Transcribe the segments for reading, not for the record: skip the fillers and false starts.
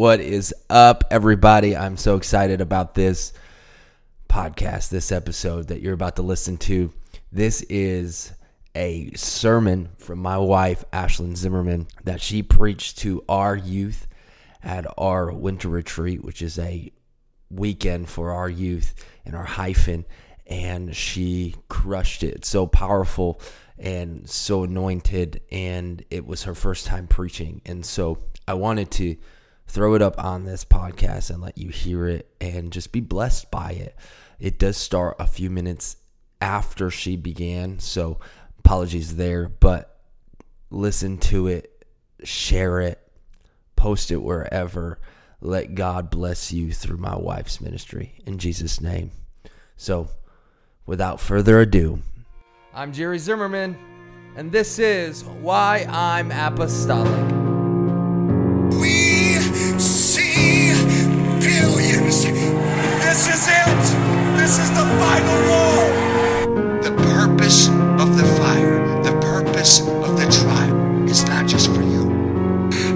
What is up, everybody? I'm so excited about this podcast, this episode that you're about to listen to. This is a sermon from my wife, Ashlyn Zimmerman, that she preached to our youth at our winter retreat, which is a weekend for our youth and our hyphen, and she crushed it. It's so powerful and so anointed, and it was her first time preaching. And so I wanted to throw it up on this podcast and let you hear it and just be blessed by it. It does start a few minutes after she began, so apologies there, but listen to it, share it, post it wherever. Let God bless you through my wife's ministry, in Jesus' name. So, without further ado, I'm Jerry Zimmerman, and this is Why I'm Apostolic. We see billions. This is it. This is the final roll. The purpose of the fire, the purpose of the tribe is not just for you.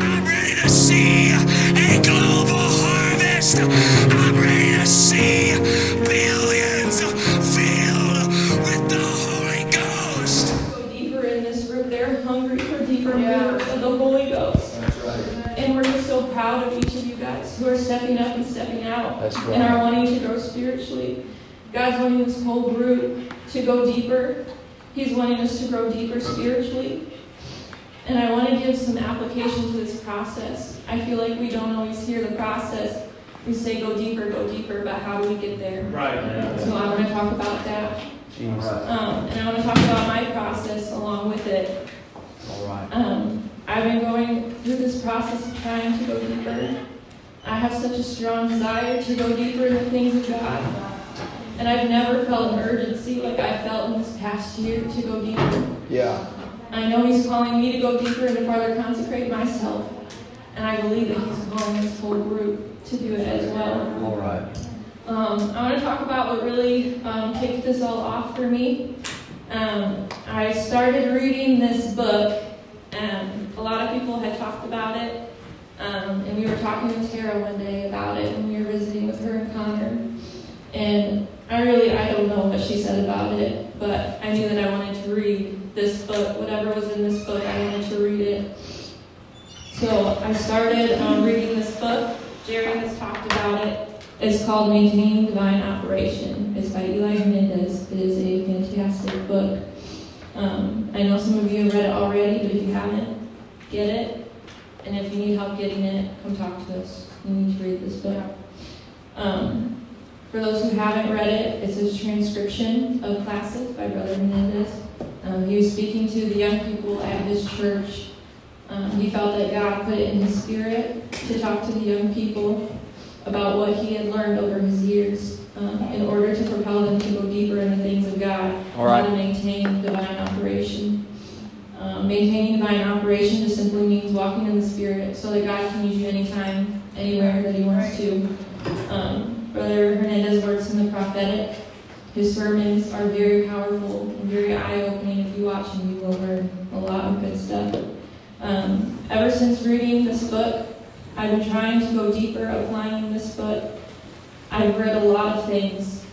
I'm ready to see a global harvest. I'm ready to see billions filled with the Holy Ghost. Go deeper in this room. They're hungry for deeper moves of the Holy Ghost. That's right. And we're just so proud of each of you guys who are stepping up and stepping out. That's right. And are wanting to grow spiritually. God's wanting this whole group to go deeper. He's wanting us to grow deeper spiritually. And I want to give some application to this process. I feel like we don't always hear the process. We say go deeper, but how do we get there? Right. Yeah. So I want to talk about that. And I want to talk about my process along with it. All right. I've been going through this process of trying to go deeper. I have such a strong desire to go deeper in the things of God. And I've never felt an urgency like I felt in this past year to go deeper. Yeah. I know He's calling me to go deeper and to further consecrate myself. And I believe that He's calling this whole group to do it as well. All right. I want to talk about what really kicked this all off for me. I started reading this book. A lot of people had talked about it. And we were talking with Tara one day about it. And we were visiting with her and Connor. And I don't know what she said about it, but I knew that I wanted to read this book. Whatever was in this book, I wanted to read it. So I started reading this book. Jerry has talked about it. It's called Maintaining Divine Operation. It's by Eli Hernandez. It is a fantastic book. I know some of you have read it already, but if you haven't, get it. And if you need help getting it, come talk to us. You need to read this book. For those who haven't read it, it's a transcription of classes by Brother Hernandez. He was speaking to the young people at his church. He felt that God put it in his spirit to talk to the young people about what he had learned over his years in order to propel them to go deeper in the things of God. All right. And to maintain divine operation. Maintaining divine operation just simply means walking in the spirit so that God can use you anytime, anywhere that He wants to. Brother Hernandez works in the prophetic. His sermons are very powerful and very eye-opening. If you watch him, you will learn a lot of good stuff. Ever since reading this book, I've been trying to go deeper applying this book. I've read a lot of things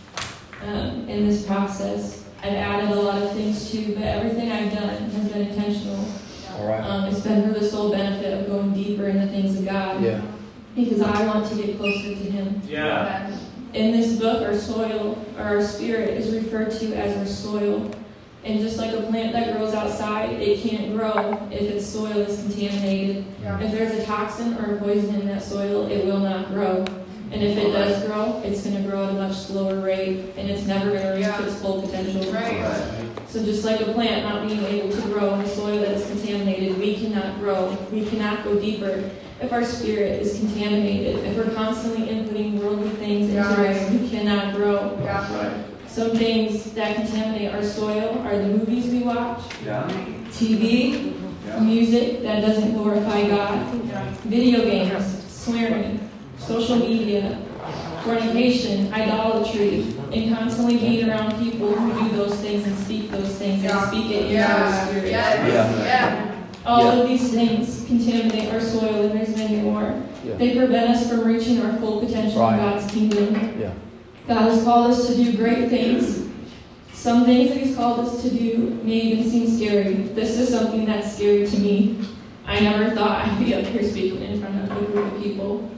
in this process. I've added a lot of things too, but everything I've done has been intentional. All right. It's been for the sole benefit of going deeper in the things of God. Yeah. Because I want to get closer to Him. Yeah. In this book, our soil, or our spirit, is referred to as our soil. And just like a plant that grows outside, it can't grow if its soil is contaminated. Yeah. If there's a toxin or a poison in that soil, it will not grow. And if it does grow, it's going to grow at a much slower rate, and it's never going to reach its full potential. Right. So just like a plant not being able to grow in the soil that is contaminated, we cannot grow. We cannot go deeper if our spirit is contaminated. If we're constantly inputting worldly things into us, we cannot grow. Yeah. Some things that contaminate our soil are the movies we watch, TV, music that doesn't glorify God, video games, swearing, social media, fornication, idolatry, and constantly being around people who do those things and speak those things and speak it in our spirit. All of these things contaminate our soil, and there's many more. Yeah. They prevent us from reaching our full potential in God's kingdom. Yeah. God has called us to do great things. Some things that He's called us to do may even seem scary. This is something that's scary to me. I never thought I'd be up here speaking in front of a group of people.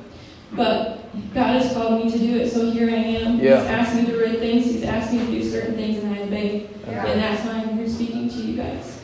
But God has called me to do it, so here I am. Yeah. He's asked me to read things. He's asked me to do certain things, and I obey. Yeah. And that's why I'm here speaking to you guys.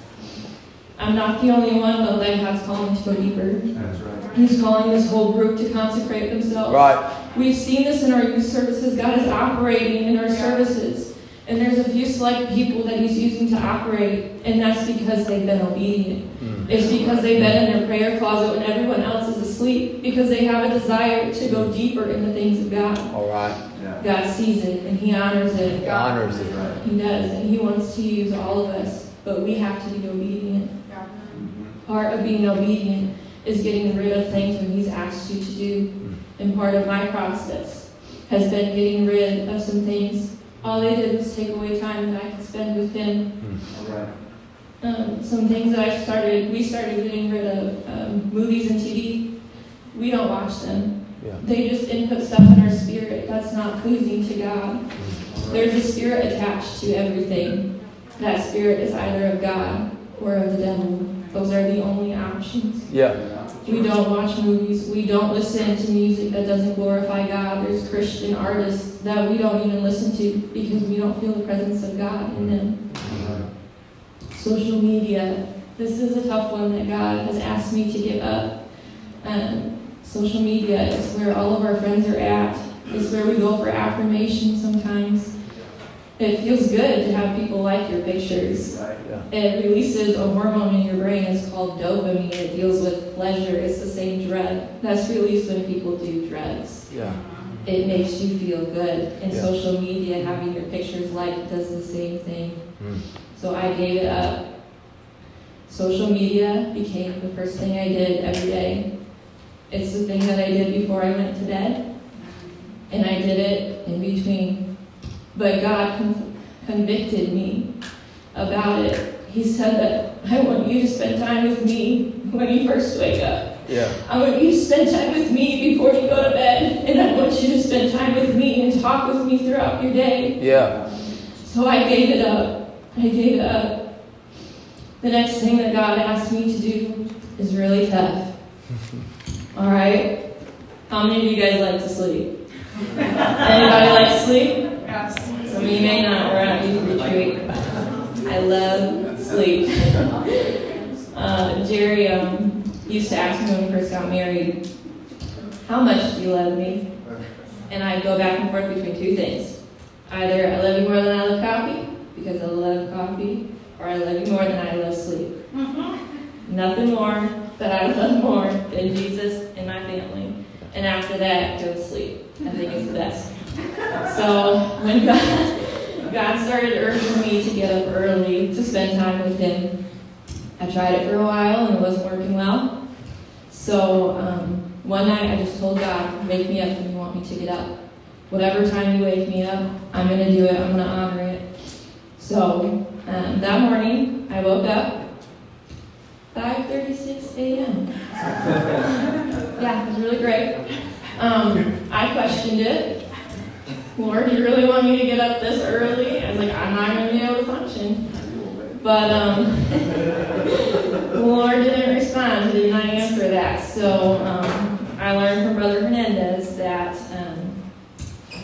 I'm not the only one, but God's calling to go deeper. That's right. He's calling this whole group to consecrate themselves. Right. We've seen this in our youth services. God is operating in our services. And there's a few select people that He's using to operate, and that's because they've been obedient. Mm. It's because they've been in their prayer closet when everyone else is asleep, because they have a desire to go deeper in the things of God. All right. Yeah. God sees it, and He honors it. He honors it, right. He does, and He wants to use all of us, but we have to be obedient. Yeah. Mm-hmm. Part of being obedient is getting rid of things when He's asked you to do, and part of my process has been getting rid of some things. All they did was take away time that I could spend with Him. Right. Some things that we started getting rid of, movies and TV. We don't watch them. Yeah. They just input stuff in our spirit that's not pleasing to God. Right. There's a spirit attached to everything. That spirit is either of God or of the devil. Those are the only options. Yeah. We don't watch movies. We don't listen to music that doesn't glorify God. There's Christian artists that we don't even listen to because we don't feel the presence of God in them. Social media. This is a tough one that God has asked me to give up. Social media is where all of our friends are at. It's where we go for affirmation sometimes. It feels good to have people like your pictures. Right, yeah. It releases a hormone in your brain. It's called dopamine. It deals with pleasure. It's the same dread that's released when people do drugs. Yeah. It makes you feel good. And social media, having your pictures liked, does the same thing. Mm. So I gave it up. Social media became the first thing I did every day. It's the thing that I did before I went to bed. And I did it in between. But God convicted me about it. He said that I want you to spend time with me when you first wake up. Yeah. I want you to spend time with me before you go to bed. And I want you to spend time with me and talk with me throughout your day. Yeah. So I gave it up. I gave it up. The next thing that God asked me to do is really tough. All right? How many of you guys like to sleep? Anybody like to sleep? Some of you may not. We're not used to the treat. I love sleep. Jerry used to ask me when we first got married, "How much do you love me?" And I'd go back and forth between two things: either I love you more than I love coffee, because I love coffee, or I love you more than I love sleep. Nothing more that I love more than Jesus and my family. And after that, go to sleep. I think it's the best. So when God started urging me to get up early to spend time with Him, I tried it for a while and it wasn't working well. So one night I just told God, "Wake me up when you want me to get up. Whatever time you wake me up, I'm going to do it. I'm going to honor it." So that morning I woke up 5:36 a.m. Yeah, it was really great. I questioned it. "Lord, you really want me to get up this early?" I was like, "I'm not going to be able to function." But the Lord didn't respond. He did not answer that. So I learned from Brother Hernandez that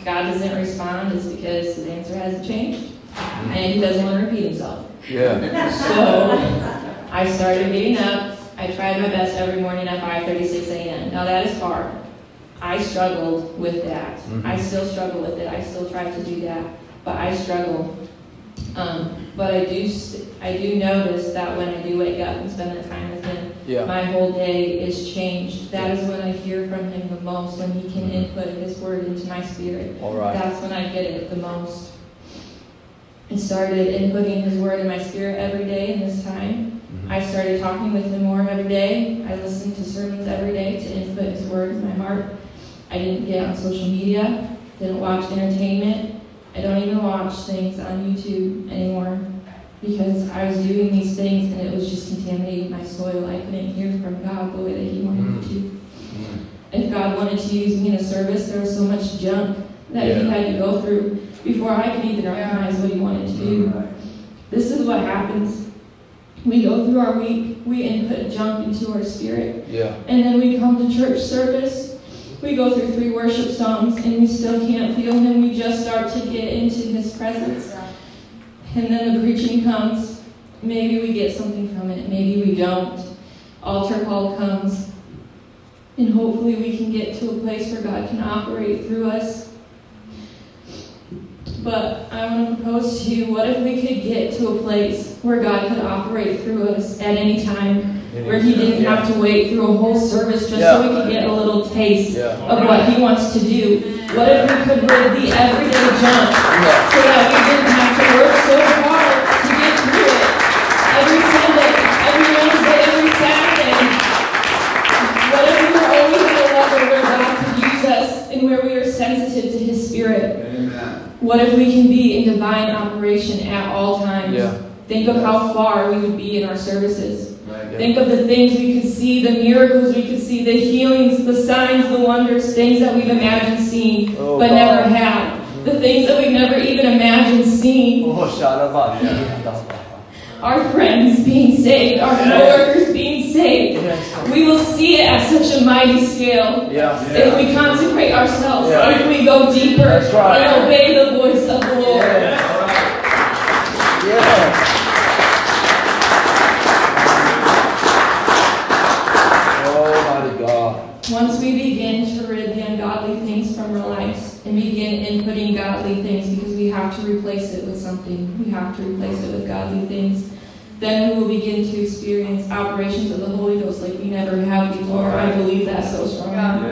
God doesn't respond is because His answer hasn't changed. And He doesn't want to repeat Himself. Yeah. So I started getting up. I tried my best every morning at 5:36 a.m. Now that is hard. I struggled with that. Mm-hmm. I still struggle with it. I still try to do that, but I struggle. But I do notice that when I do wake up and spend that time with Him, my whole day is changed. That is when I hear from Him the most, when He can input His word into my spirit. All right. That's when I get it the most. I started inputting His word in my spirit every day in this time. I started talking with Him more every day. I listened to sermons every day to input His word in my heart. I didn't get on social media, didn't watch entertainment. I don't even watch things on YouTube anymore because I was doing these things and it was just contaminating my soil. I couldn't hear from God the way that He wanted me to. if God wanted to use me in a service. There was so much junk that he had to go through before I could even recognize what he wanted to do. Right. This is what happens. We go through our week, we input junk into our spirit. Yeah. And then we come to church service, we go through 3 worship songs, and we still can't feel him. We just start to get into his presence. And then the preaching comes. Maybe we get something from it, maybe we don't. Altar call comes. And hopefully we can get to a place where God can operate through us. But I want to propose to you, what if we could get to a place where God could operate through us at any time, where he didn't have to wait through a whole service just so we could get a little taste of what he wants to do? What if we could rid the everyday junk so that we didn't have to work so hard to get through it? Every Sunday, every Wednesday, every Saturday. What if we were always at a level where God could use us and where we are sensitive to his spirit? What if we can be in divine operation at all times? Yeah. Think of how far we would be in our services. Right, think of the things we could see, the miracles we could see, the healings, the signs, the wonders, things that we've imagined seeing but never had. The things that we've never even imagined seeing. Our friends being saved, our coworkers being saved. We will see it at such a mighty scale if we consecrate ourselves, if we go deeper and obey the voice of the Lord. Oh, my God. Once we begin to rid the ungodly things from our lives and begin inputting godly things, because we have to replace it with something, we have to replace it with godly things, then we will begin to experience operations of the Holy Ghost like we never have before. I believe that so strongly.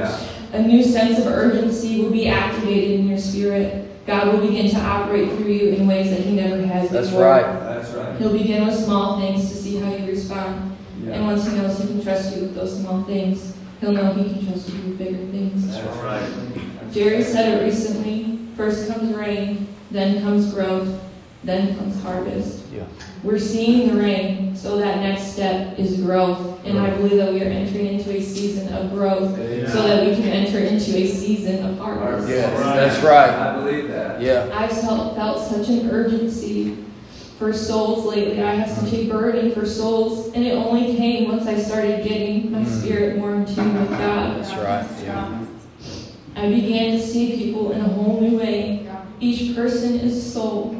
A new sense of urgency will be activated in your spirit. God will begin to operate through you in ways that he never has before. That's right. He'll begin with small things to see how you respond. And once he knows he can trust you with those small things, he'll know he can trust you with bigger things. That's right. Jerry said it recently. First comes rain, then comes growth, then comes harvest. We're seeing the rain, so that next step is growth. And I believe that we are entering into a season of growth so that we can enter into a season of harvest. That's right. I believe that. I've felt such an urgency for souls lately. I have such a burden for souls, and it only came once I started getting my spirit more in tune with God. I began to see people in a whole new way. Each person is a soul.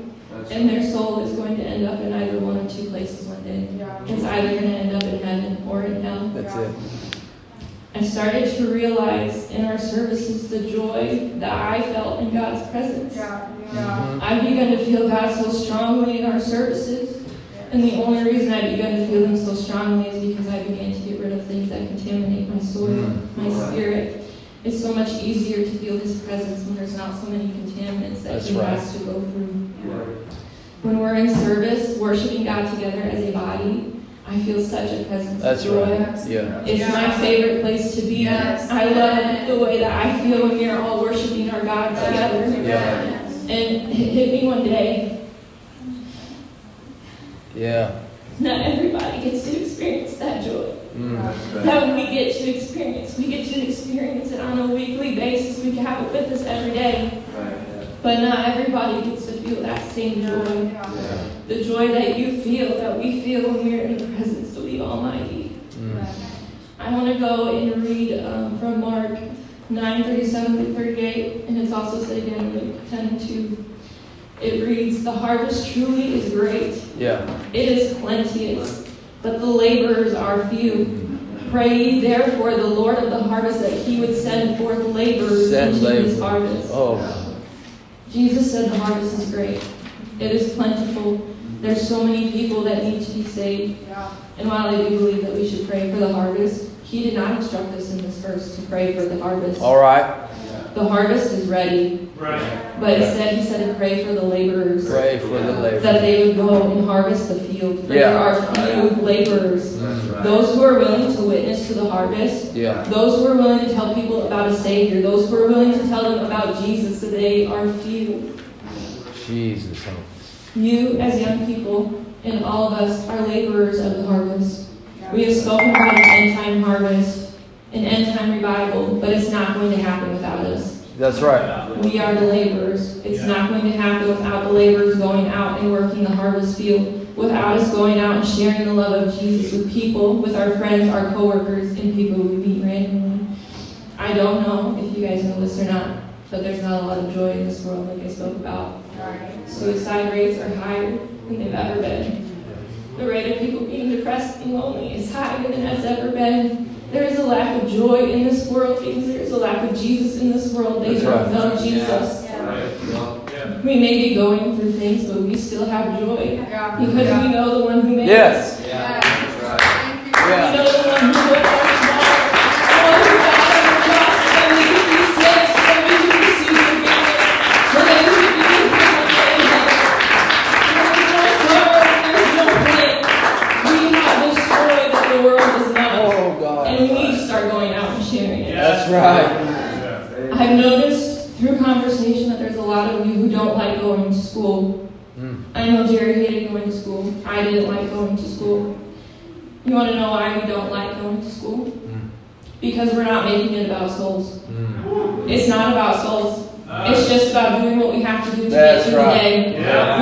And their soul is going to end up in either one or two places one day. It's either going to end up in heaven or in hell. That's it. I started to realize in our services the joy that I felt in God's presence. I've begun to feel God so strongly in our services. And the only reason I began to feel him so strongly is because I began to get rid of things that contaminate my soul, my spirit. It's so much easier to feel his presence when there's not so many contaminants that he has to go through. When we're in service, worshiping God together as a body, I feel such a presence of joy. It's my favorite place to be at. I love the way that I feel when we are all worshiping our God together. And it hit me one day. Not everybody gets to experience that joy. That we get to experience. We get to experience it on a weekly basis. We can have it with us every day. But not everybody gets to feel that same joy. The joy that you feel, that we feel when we're in the presence of the Almighty. I want to go and read from Mark 9:37-38, and it's also said again in Luke 10:2. It reads, "The harvest truly is great. It is plenteous, but the laborers are few. Pray therefore the Lord of the harvest that he would send forth laborers into his harvest." Jesus said the harvest is great. It is plentiful. There's so many people that need to be saved. And while I do believe that we should pray for the harvest, he did not instruct us in this verse to pray for the harvest. The harvest is ready. But instead he said to pray for the laborers. Pray for the laborers. That they would go and harvest the field. For there are few laborers. Those who are willing to witness to the harvest. Those who are willing to tell people about a Savior. Those who are willing to tell them about Jesus. That they are few. You as young people and all of us are laborers of the harvest. We have spoken about an end time harvest. an end-time revival, but it's not going to happen without us. That's right. We are the laborers. It's not going to happen without the laborers going out and working the harvest field, without us going out and sharing the love of Jesus with people, with our friends, our coworkers, and people we meet randomly. I don't know if you guys know this or not, but there's not a lot of joy in this world, like I spoke about. Suicide rates are higher than they've ever been. The rate of people being depressed and lonely is higher than it's ever been. There is a lack of joy in this world because there is a lack of Jesus in this world. They don't know Jesus. We may be going through things, but we still have joy because we know the one who made us. We know the one who made us. Right. I've noticed through conversation that there's a lot of you who don't like going to school. I know Jerry hated going to school. I didn't like going to school. You want to know why we don't like going to school? Because we're not making it about souls. It's not about souls. It's just about doing what we have to do to get through the day.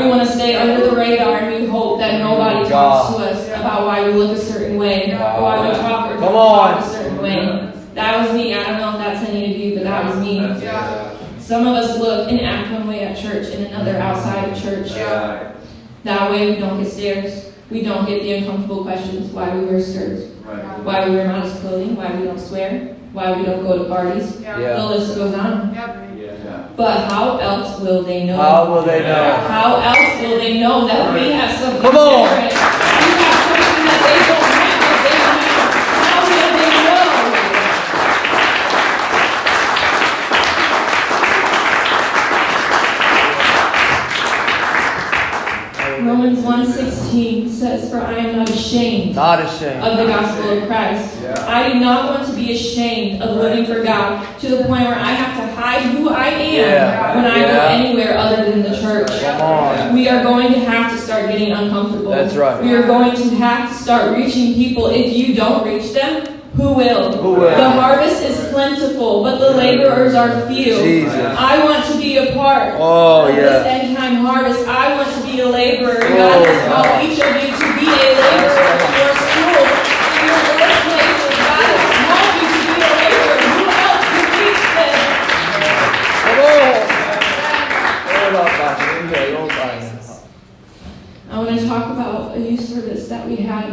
We want to stay under the radar, and we hope that nobody talks to us about why we look a certain way, or why we talk or talk a certain way. That was me. I don't know if that's any of you, but that was me. Some of us look and act one way at church and another outside of church. That way we don't get stares. We don't get the uncomfortable questions. Why we wear skirts. Why we wear modest clothing. Why we don't swear. Why we don't go to parties. The list goes on. But how else will they know? How will they know? How else will they know that we have something different? We have something that they don't. Romans 1:16 says, "For I am not ashamed of the gospel of Christ." I do not want to be ashamed of living for God to the point where I have to hide who I am when I go anywhere other than the church. We are going to have to start getting uncomfortable. That's right. We are going to have to start reaching people. If you don't reach them, who will? The harvest is plentiful, but the laborers are few. I want to be a part of this end time harvest. I want to be a laborer. God has called each of you to be a laborer in your school, in your workplace. God has called you to be a laborer. Who else can teach them? I want to talk about a youth service that we had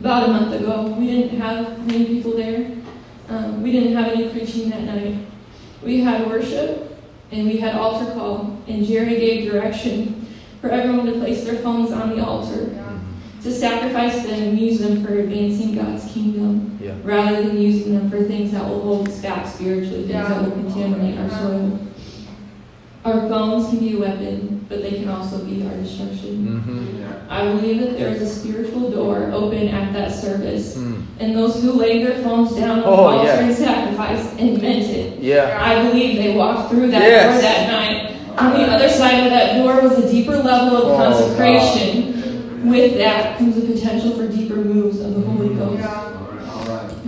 about a month ago. We didn't have many people there. We didn't have any preaching that night. We had worship, and we had altar call, and Jerry gave direction for everyone to place their phones on the altar, to sacrifice them and use them for advancing God's kingdom, rather than using them for things that will hold us back spiritually, things that will contaminate our soil. Our phones can be a weapon, but they can also be our destruction. I believe that there is a spiritual door open at that service, and those who laid their phones down on the altar and sacrificed and meant it. I believe they walked through that door that night. On the other side of that door was a deeper level of consecration. With that comes the potential for deeper moves of the Holy Ghost.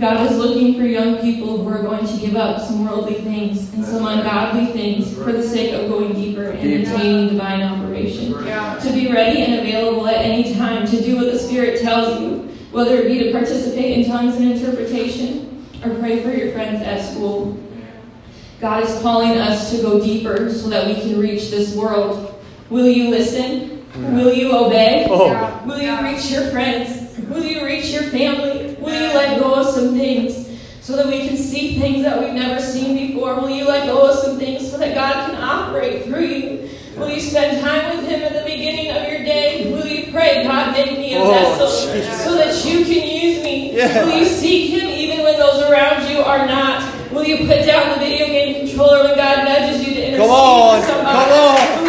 God is looking for young people who are going to give up some worldly things and some ungodly things for the sake of going deeper and maintaining divine operation. To be ready and available at any time to do what the Spirit tells you, whether it be to participate in tongues and interpretation or pray for your friends at school. God is calling us to go deeper so that we can reach this world. Will you listen? Will you obey? Will you reach your friends? Will you reach your family? Will you let go of some things so that we can see things that we've never seen before? Will you let go of some things so that God can operate through you? Will you spend time with Him at the beginning of your day? Will you pray, God, make me a vessel so that you can use me? Will you seek Him even when those around you are not? Will you put down the video game controller when God nudges you to intercede for somebody?